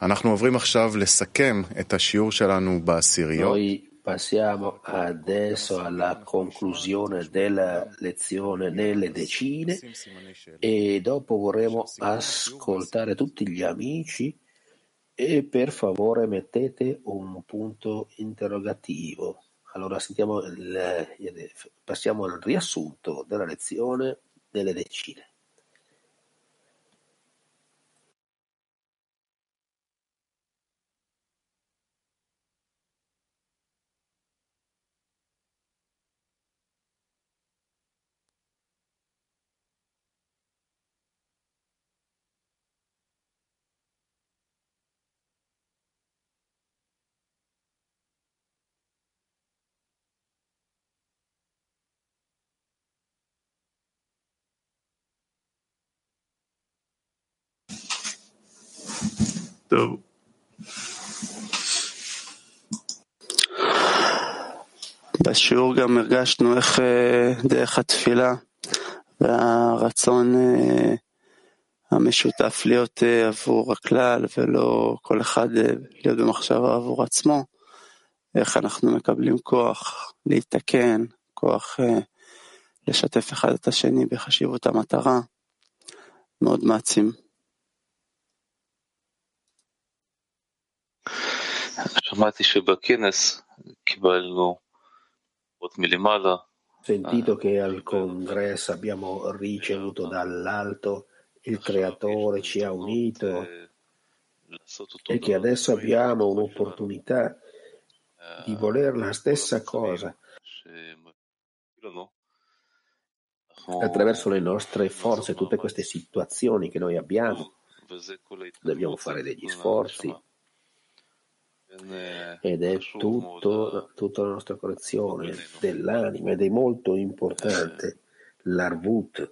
Noi passiamo adesso alla conclusione della lezione nelle decine e dopo vorremmo ascoltare tutti gli amici e per favore mettete un punto interrogativo. Allora sentiamo passiamo al riassunto della lezione nelle decine. בשיעור גם הרגשנו איך דרך התפילה והרצון המשותף להיות עבור הכלל ולא כל אחד להיות במחשבה עבור עצמו, איך אנחנו מקבלים כוח להתקן, כוח לשתף אחד את השני בחשיבות המטרה, מאוד מעצים. Sentito che al congresso abbiamo ricevuto dall'alto, il creatore ci ha unito e che adesso abbiamo un'opportunità di voler la stessa cosa attraverso le nostre forze. Tutte queste situazioni che noi abbiamo, dobbiamo fare degli sforzi ed è tutta la nostra correzione dell'anima ed è molto importante l'arvut,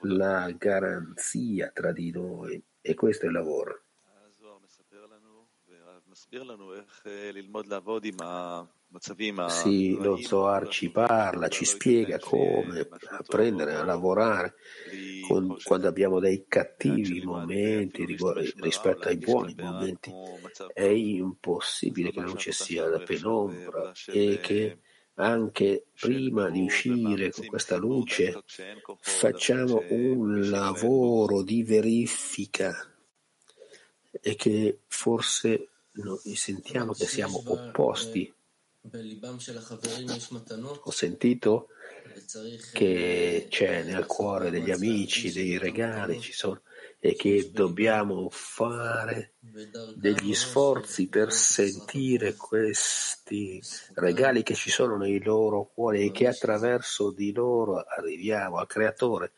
la garanzia tra di noi, e questo è il lavoro. Sì, lo Zohar ci parla, ci spiega come apprendere a lavorare quando abbiamo dei cattivi momenti rispetto ai buoni momenti. È impossibile che non ci sia la penombra e che anche prima di uscire con questa luce facciamo un lavoro di verifica e che forse noi sentiamo che siamo opposti. Ho sentito che c'è nel cuore degli amici dei regali, ci sono, e che dobbiamo fare degli sforzi per sentire questi regali che ci sono nei loro cuori e che attraverso di loro arriviamo al creatore,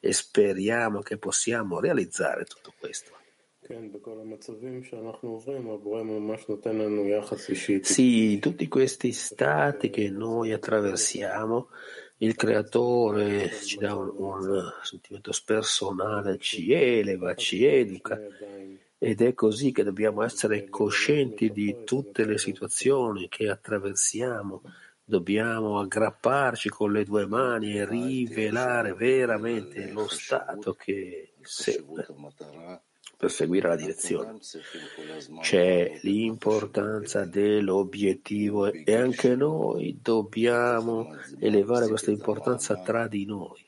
e speriamo che possiamo realizzare tutto questo. Sì, in tutti questi stati che noi attraversiamo, il creatore ci dà un sentimento personale, ci eleva, ci educa, ed è così che dobbiamo essere coscienti di tutte le situazioni che attraversiamo. Dobbiamo aggrapparci con le due mani e rivelare veramente lo stato che segue, per seguire la direzione. C'è l'importanza dell'obiettivo e anche noi dobbiamo elevare questa importanza tra di noi.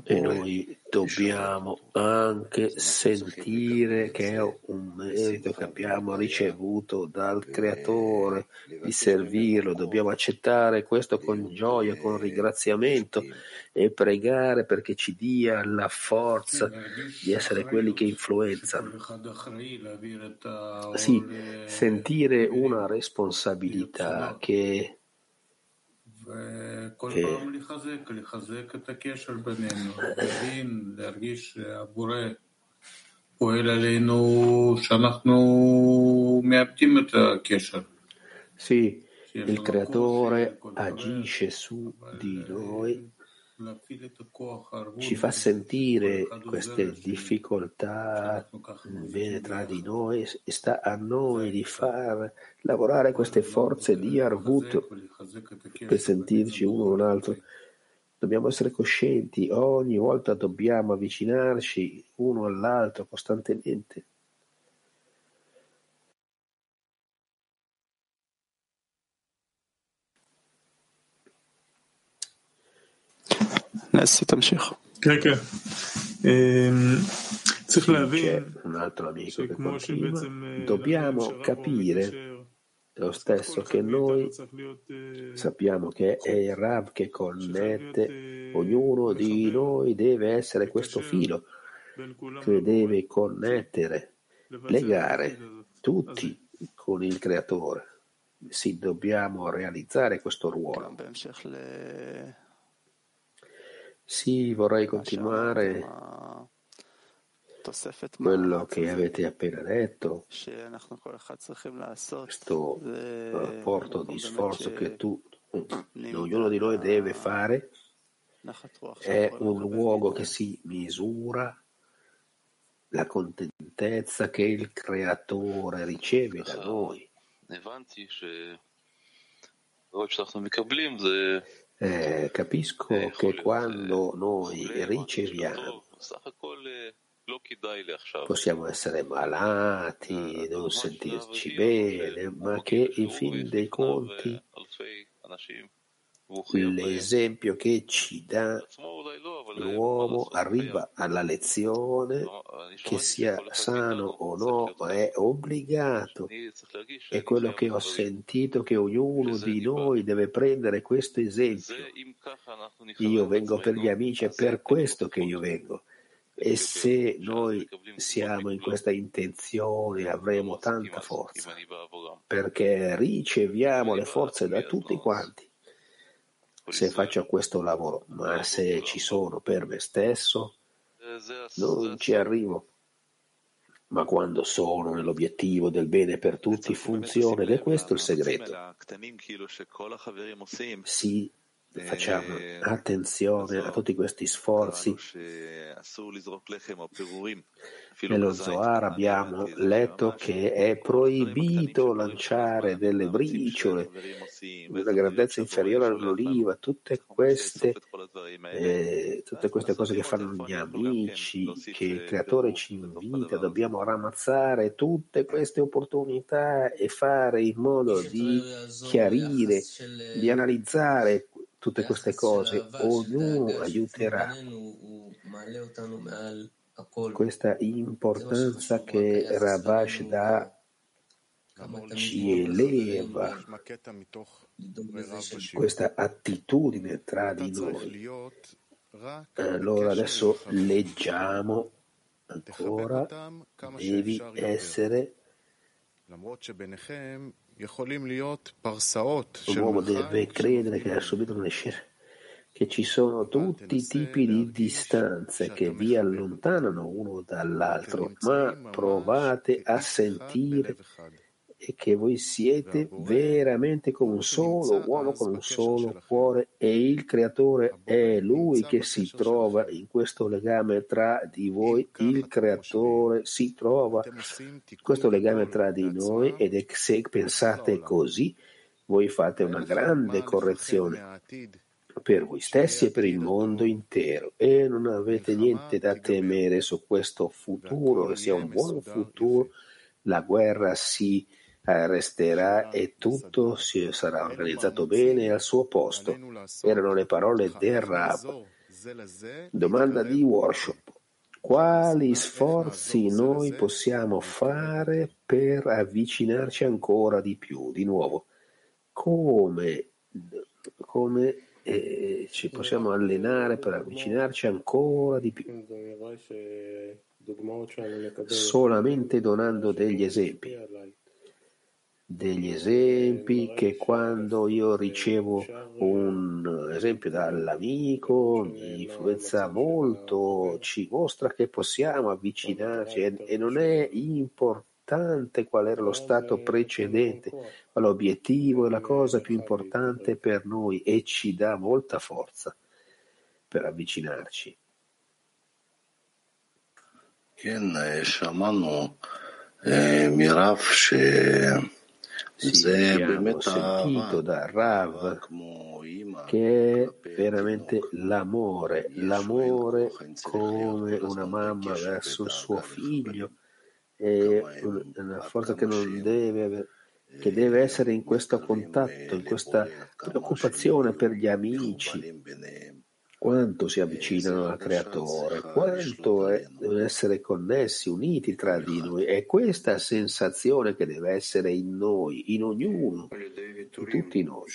E noi dobbiamo anche sentire che è un merito che abbiamo ricevuto dal Creatore di servirlo. Dobbiamo accettare questo con gioia, con ringraziamento e pregare perché ci dia la forza di essere quelli che influenzano. Sì, sentire una responsabilità Sì, il creatore agisce su di noi, ci fa sentire queste difficoltà, viene tra di noi e sta a noi di far lavorare queste forze di Arvut per sentirci uno o l'altro Dobbiamo essere coscienti, ogni volta dobbiamo avvicinarci uno all'altro costantemente. C'è un altro amico che continua. Dobbiamo capire lo stesso che noi sappiamo che è il Rav che connette, ognuno di noi deve essere questo filo che deve connettere, legare tutti con il Creatore. Sì, dobbiamo realizzare questo ruolo. Sì, vorrei continuare quello che avete appena detto, questo rapporto di sforzo che ognuno di noi deve fare, è un luogo che si misura la contentezza che il Creatore riceve da noi. Capisco che quando noi riceviamo possiamo essere malati, non sentirci bene, ma che in fin dei conti l'esempio che ci dà l'uomo arriva alla lezione, che sia sano o no, ma è obbligato. È quello che ho sentito, che ognuno di noi deve prendere questo esempio. Io vengo per gli amici, è per questo che io vengo. E se noi siamo in questa intenzione avremo tanta forza, perché riceviamo le forze da tutti quanti. Se faccio questo lavoro, ma se ci sono per me stesso, non ci arrivo. Ma quando sono nell'obiettivo del bene per tutti, funziona, ed è questo il segreto. Sì. Facciamo attenzione a tutti questi sforzi. Nello Zohar abbiamo letto che è proibito lanciare delle briciole della grandezza inferiore all'oliva, tutte queste cose che fanno gli amici, che il Creatore ci invita. Dobbiamo ramazzare tutte queste opportunità e fare in modo di chiarire, di analizzare tutte queste cose. Ognuno aiuterà. Questa importanza che Rabash dà ci eleva, questa attitudine tra di noi. Allora adesso leggiamo ancora, devi essere un uomo, deve credere che ha subito una scelta, che ci sono tutti i tipi di distanze che vi allontanano uno dall'altro, ma provate a sentire e che voi siete veramente con un solo uomo, con un solo cuore, e il Creatore è Lui che si trova in questo legame tra di voi. Il Creatore si trova in questo legame tra di noi, ed è, se pensate così, voi fate una grande correzione per voi stessi e per il mondo intero, e non avete niente da temere su questo futuro, che sia un buon futuro. La guerra si arresterà e tutto sarà organizzato bene e al suo posto. Erano le parole del Rab. Domanda di workshop: quali sforzi noi possiamo fare per avvicinarci ancora di più? Di nuovo, come ci possiamo allenare per avvicinarci ancora di più? Solamente donando degli esempi che quando io ricevo un esempio dall'amico mi influenza molto, ci mostra che possiamo avvicinarci, e non è importante qual era lo stato precedente, ma l'obiettivo è la cosa più importante per noi e ci dà molta forza per avvicinarci. Abbiamo Sì, abbiamo sentito da Rav che è veramente l'amore come una mamma verso il suo figlio, è una forza che deve essere in questo contatto, in questa preoccupazione per gli amici. Quanto si avvicinano al Creatore, quanto devono essere connessi, uniti tra di noi. È questa sensazione che deve essere in noi, in ognuno, in tutti noi.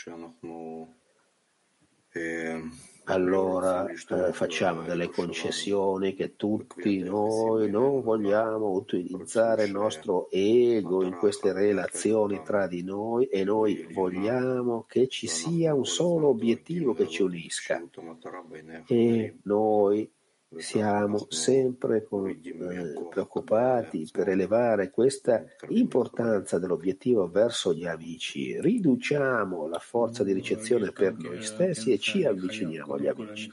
Allora facciamo delle concessioni che tutti noi non vogliamo utilizzare il nostro ego in queste relazioni tra di noi e noi vogliamo che ci sia un solo obiettivo che ci unisca e noi siamo sempre preoccupati per elevare questa importanza dell'obiettivo verso gli amici. Riduciamo la forza di ricezione per noi stessi e ci avviciniamo agli amici.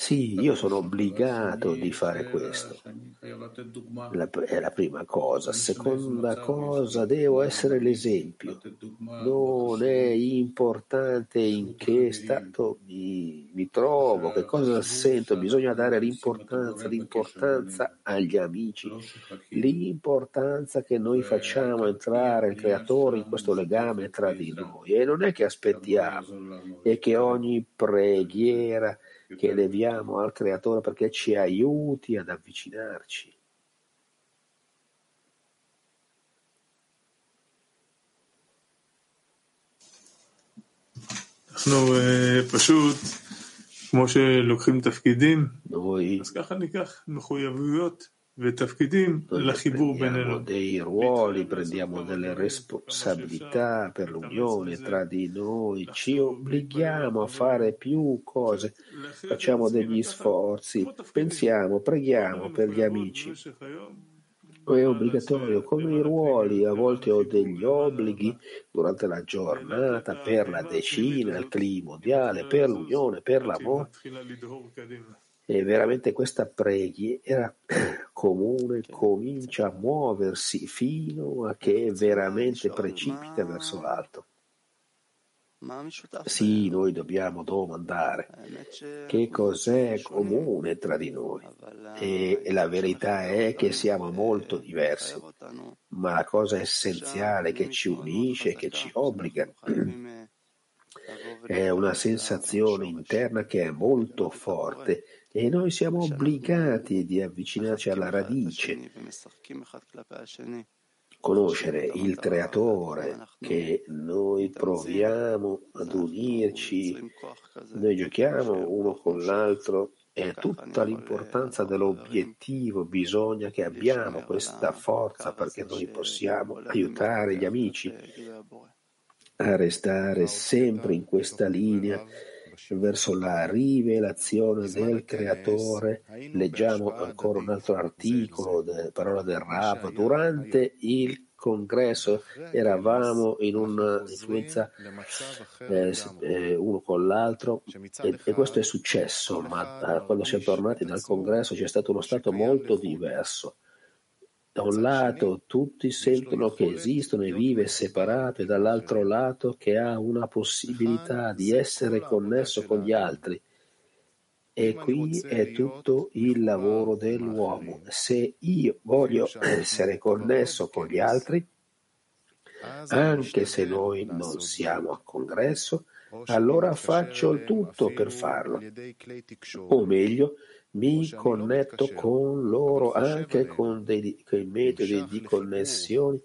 Sì, io sono obbligato di fare questo. È la prima cosa. Seconda cosa, devo essere l'esempio. Non è importante in che stato mi trovo, che cosa sento. Bisogna dare l'importanza agli amici. L'importanza che noi facciamo entrare il Creatore in questo legame tra di noi. E non è che aspettiamo, è che ogni preghiera che leviamo al Creatore perché ci aiuti ad avvicinarci. Noi prendiamo dei ruoli, prendiamo delle responsabilità per l'unione tra di noi, ci obblighiamo a fare più cose, facciamo degli sforzi, pensiamo, preghiamo per gli amici. È obbligatorio, come i ruoli, a volte ho degli obblighi durante la giornata, per la decina, il clima mondiale, per l'unione, per l'amore. E veramente questa preghiera comune comincia a muoversi fino a che veramente precipita verso l'alto. Sì, noi dobbiamo domandare che cos'è comune tra di noi e la verità è che siamo molto diversi, ma la cosa essenziale che ci unisce, che ci obbliga, è una sensazione interna che è molto forte e noi siamo obbligati di avvicinarci alla radice, conoscere il Creatore, che noi proviamo ad unirci, noi giochiamo uno con l'altro e tutta l'importanza dell'obiettivo. Bisogna che abbiamo questa forza perché noi possiamo aiutare gli amici a restare sempre in questa linea verso la rivelazione del Creatore. Leggiamo ancora un altro articolo, parola del Rav. Durante il congresso eravamo in un'influenza uno con l'altro e questo è successo, ma quando siamo tornati dal congresso c'è stato uno stato molto diverso. Da un lato tutti sentono che esistono e vive separato e dall'altro lato che ha una possibilità di essere connesso con gli altri. E qui è tutto il lavoro dell'uomo. Se io voglio essere connesso con gli altri, anche se noi non siamo al congresso, allora faccio il tutto per farlo. O meglio, mi connetto con loro anche con dei metodi di connessione,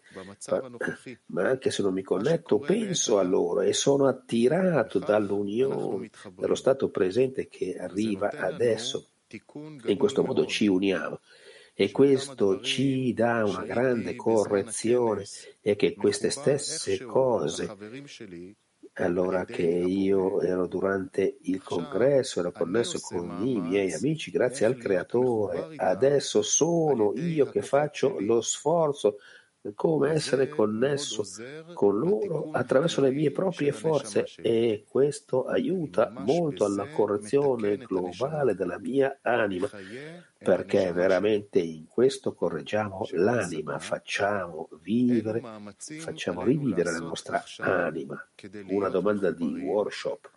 ma anche se non mi connetto penso a loro e sono attirato dall'unione, dallo stato presente che arriva adesso. In questo modo ci uniamo e questo ci dà una grande correzione e che queste stesse cose, allora che io ero durante il congresso, ero connesso con i miei amici grazie al Creatore, adesso sono io che faccio lo sforzo come essere connesso con loro attraverso le mie proprie forze, e questo aiuta molto alla correzione globale della mia anima, perché veramente in questo correggiamo l'anima, facciamo rivivere la nostra anima. Una domanda di workshop: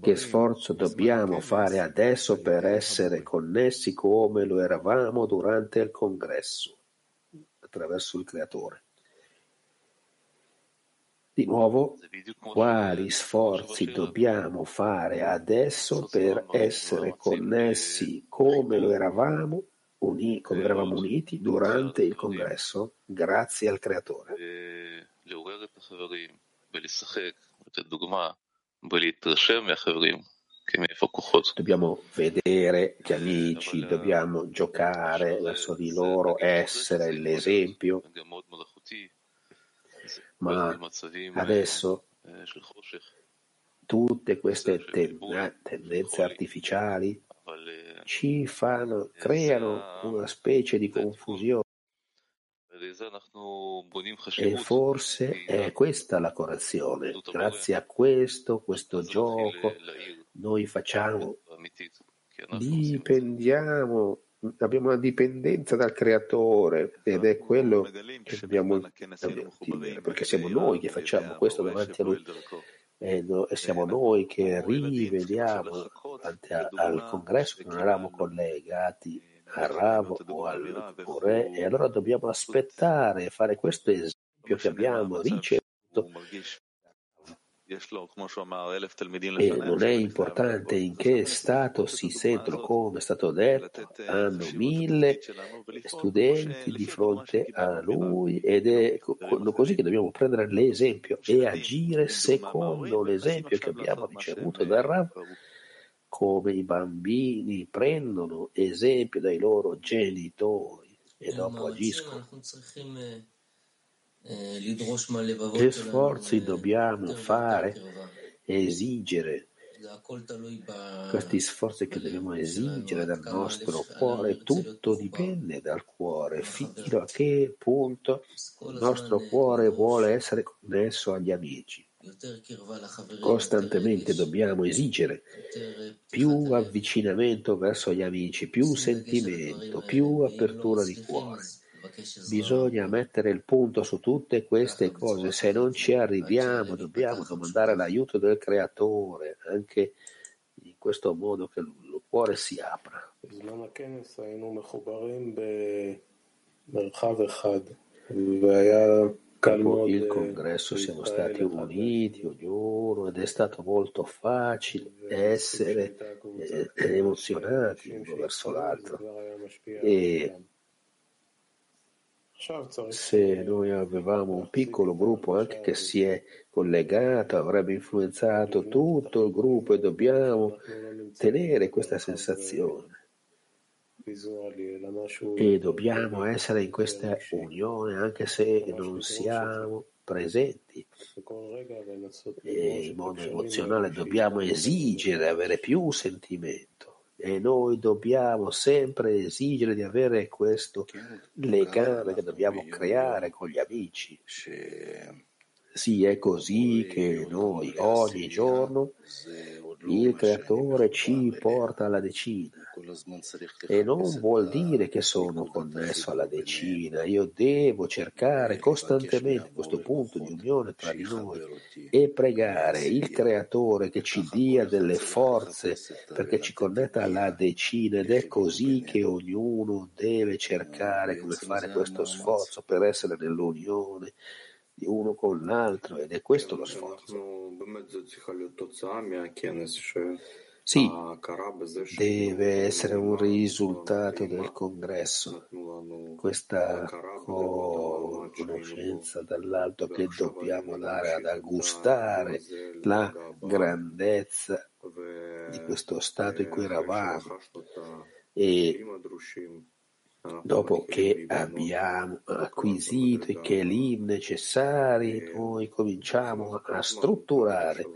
che sforzo dobbiamo fare adesso per essere connessi come lo eravamo durante il congresso attraverso il creatore? Di nuovo, quali sforzi dobbiamo fare adesso per essere connessi come lo eravamo, come eravamo uniti durante il congresso grazie al creatore? Dobbiamo vedere gli amici, dobbiamo giocare verso di loro, essere l'esempio. Ma adesso tutte queste tendenze artificiali ci creano una specie di confusione. E forse è questa la correzione. Grazie a questo gioco noi abbiamo una dipendenza dal creatore, ed è quello che dobbiamo dire, perché siamo noi che facciamo questo davanti a lui, e siamo noi che rivediamo al congresso che non eravamo collegati al Rav o al Pure, e allora dobbiamo aspettare e fare questo esempio che abbiamo ricevuto. E non è importante in che stato si sentono, come è stato detto, hanno 1000 studenti di fronte a lui, ed è così che dobbiamo prendere l'esempio e agire secondo l'esempio che abbiamo ricevuto dal Rav. Come i bambini prendono esempio dai loro genitori e dopo agiscono. Che sforzi dobbiamo fare e esigere? Questi sforzi che dobbiamo esigere dal nostro cuore, tutto dipende dal cuore, fino a che punto il nostro cuore vuole essere connesso agli amici. Costantemente dobbiamo esigere più avvicinamento verso gli amici, più sentimento, più apertura di cuore. Bisogna mettere il punto su tutte queste cose. Se non ci arriviamo, dobbiamo domandare l'aiuto del creatore, anche in questo modo che il cuore si apra. Dopo il congresso siamo stati uniti ognuno, ed è stato molto facile essere emozionati uno verso l'altro, e se noi avevamo un piccolo gruppo anche che si è collegato avrebbe influenzato tutto il gruppo, e dobbiamo tenere questa sensazione. E dobbiamo essere in questa unione anche se non siamo presenti, e in modo emozionale dobbiamo esigere, avere più sentimento, e noi dobbiamo sempre esigere di avere questo legame che dobbiamo creare con gli amici. Sì, è così che noi ogni giorno il creatore ci porta alla decina, e non vuol dire che sono connesso alla decina. Io devo cercare costantemente questo punto di unione tra di noi e pregare il creatore che ci dia delle forze perché ci connetta alla decina, ed è così che ognuno deve cercare come fare questo sforzo per essere nell'unione di uno con l'altro, ed è questo lo sforzo. Sì, deve essere un risultato del congresso, questa conoscenza dall'alto che dobbiamo dare ad gustare la grandezza di questo stato in cui eravamo, e dopo che abbiamo acquisito i kelim necessari, noi cominciamo a strutturare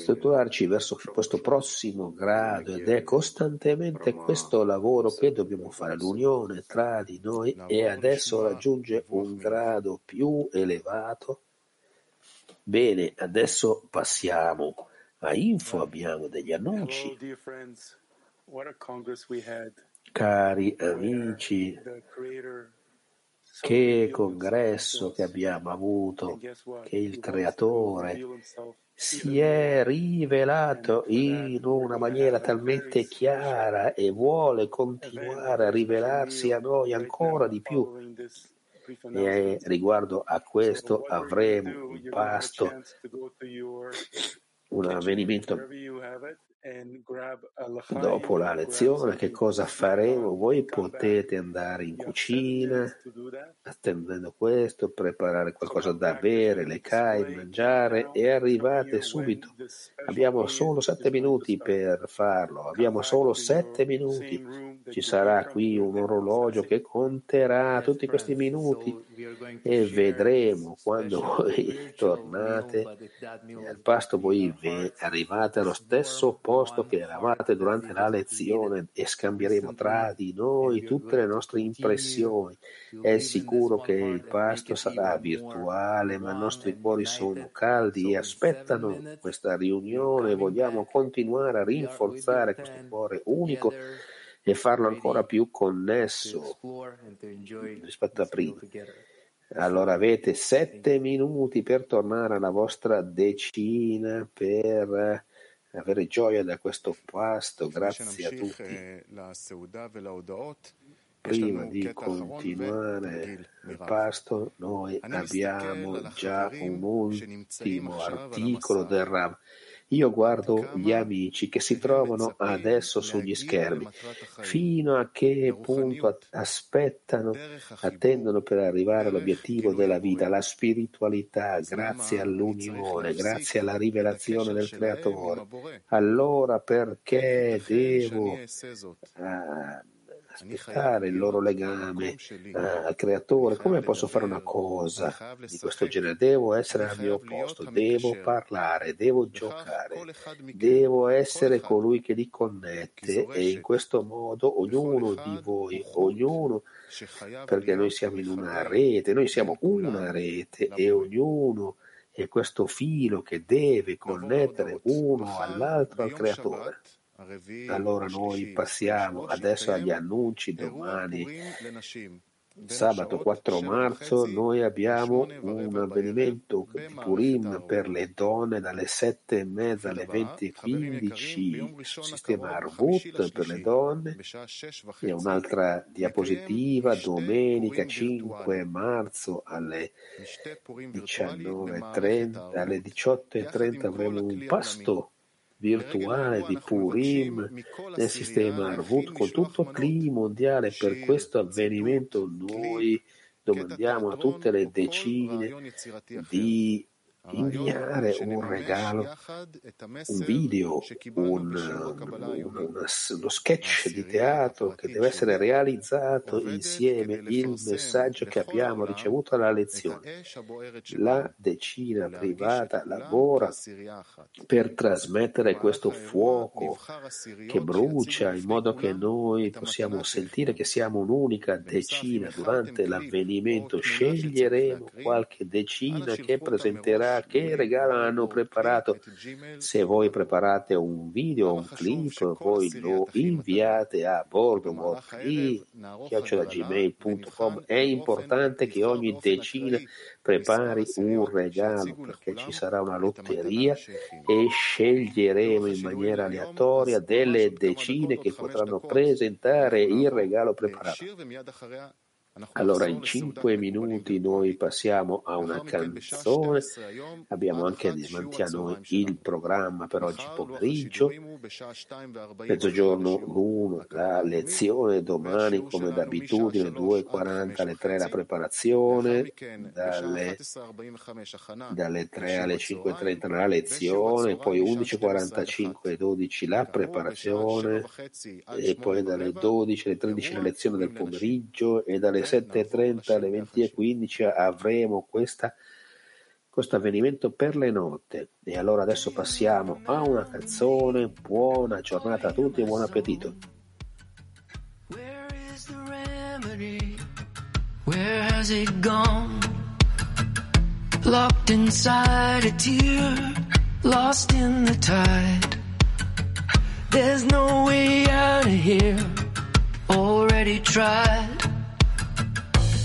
strutturarci verso questo prossimo grado ed è costantemente questo lavoro che dobbiamo fare. L'unione tra di noi e adesso raggiunge un grado più elevato. Bene, adesso passiamo a info, abbiamo degli annunci. Cari amici, che congresso che abbiamo avuto, che il Creatore si è rivelato in una maniera talmente chiara e vuole continuare a rivelarsi a noi ancora di più. E riguardo a questo avremo un pasto, un avvenimento dopo la lezione. Che cosa faremo? Voi potete andare in cucina attendendo questo, preparare qualcosa da bere, le caie, mangiare e arrivate subito. Abbiamo solo 7 minuti per farlo, abbiamo solo 7 minuti. Ci sarà qui un orologio che conterà tutti questi minuti e vedremo quando voi tornate al pasto. Voi arrivate allo stesso posto che eravate durante la lezione e scambieremo tra di noi tutte le nostre impressioni. È sicuro che il pasto sarà virtuale, ma i nostri cuori sono caldi e aspettano questa riunione. Vogliamo continuare a rinforzare questo cuore unico e farlo ancora più connesso rispetto a prima. Allora avete 7 minuti per tornare alla vostra decina, per avere gioia da questo pasto. Grazie a tutti. Prima di continuare il pasto, noi abbiamo già un ultimo articolo del Ram. Io guardo gli amici che si trovano adesso sugli schermi, fino a che punto aspettano, attendono per arrivare all'obiettivo della vita, la spiritualità, grazie all'unione, grazie alla rivelazione del Creatore. Allora perché devo aspettare il loro legame al Creatore? Come posso fare una cosa di questo genere? Devo essere al mio posto, devo parlare, devo giocare, devo essere colui che li connette, e in questo modo ognuno di voi, ognuno, perché noi siamo in una rete, noi siamo una rete e ognuno è questo filo che deve connettere uno all'altro, al Creatore. Allora noi passiamo adesso agli annunci. Domani, sabato 4 marzo, noi abbiamo un avvenimento di Purim per le donne dalle 7:30 alle 20:15, sistema Arvut per le donne. E un'altra diapositiva, domenica 5 marzo alle 19:30, alle 18:30 avremo un pasto virtuale di Purim nel sistema Arvut con tutto il clima mondiale per questo avvenimento. Noi domandiamo a tutte le decine di inviare un regalo, un video, uno sketch di teatro che deve essere realizzato insieme, il messaggio che abbiamo ricevuto alla lezione. La decina privata lavora per trasmettere questo fuoco che brucia, in modo che noi possiamo sentire che siamo un'unica decina. Durante l'avvenimento sceglieremo qualche decina che presenterà che regalo hanno preparato. Se voi preparate un video, un clip, voi lo inviate a borgomotti@gmail.com. È importante che ogni decina prepari un regalo, perché ci sarà una lotteria e sceglieremo in maniera aleatoria delle decine che potranno presentare il regalo preparato. Allora in 5 minuti noi passiamo a una canzone. Abbiamo anche davanti a noi il programma per oggi pomeriggio, mezzogiorno 1 la lezione, domani come d'abitudine 2:40 alle 3 la preparazione, dalle 3 alle 5:30 la lezione, poi 11:45 e 12 la preparazione, e poi dalle 12 alle 13 la lezione del pomeriggio, e dalle 7:30 alle 20:15 avremo questa questo avvenimento per le note. E allora adesso passiamo a una canzone. Buona giornata a tutti e buon appetito. Where is the remedy? Where has it gone? Locked inside a tear, lost in the tide. There's no way out of here, already tried.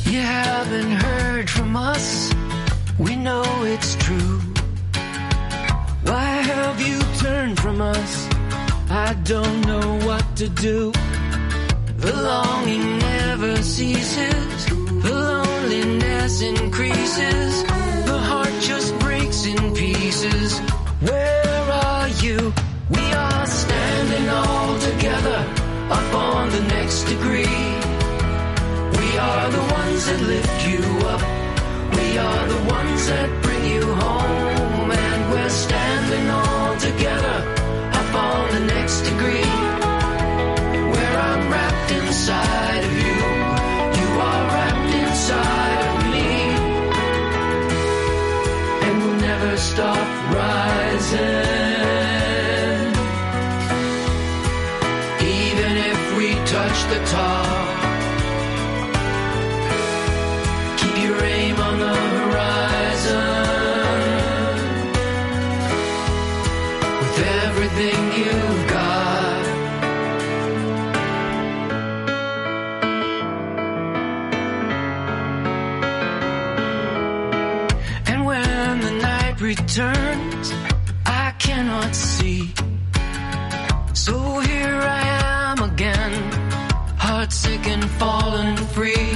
You haven't heard from us, we know it's true. Why have you turned from us? I don't know what to do. The longing never ceases, the loneliness increases, the heart just breaks in pieces. Where are you? We are standing all together, up on the next degree. We are the ones that lift you up. We are the ones that bring you home. And we're standing all together, up on the next degree. Where I'm wrapped inside of you, you are wrapped inside of me. And we'll never stop rising, even if we touch the top. On the horizon, with everything you've got. And when the night returns, I cannot see. So here I am again, heartsick and fallen free.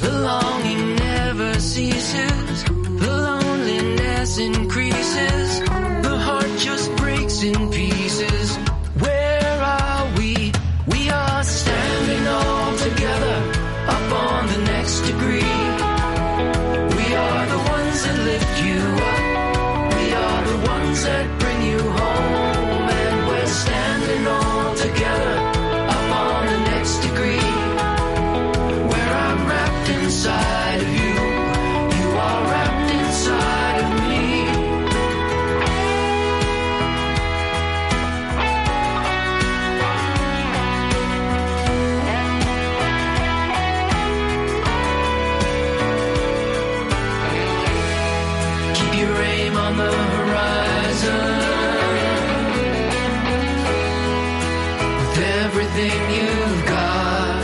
The longing never ceases, the loneliness increases, the heart just breaks in pieces. Where are we? We are standing all together, up on the next degree. We are the ones that lift you up, we are the ones that bring you home, and we're standing all together, up on the next degree. Inside of you, you are wrapped inside of me. Keep your aim on the horizon, with everything you've got.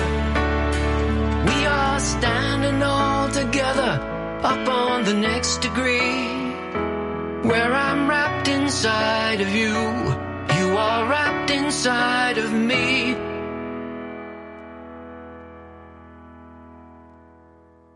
We are standing all together, up on the next degree. Where I'm wrapped inside of you, you are wrapped inside of me.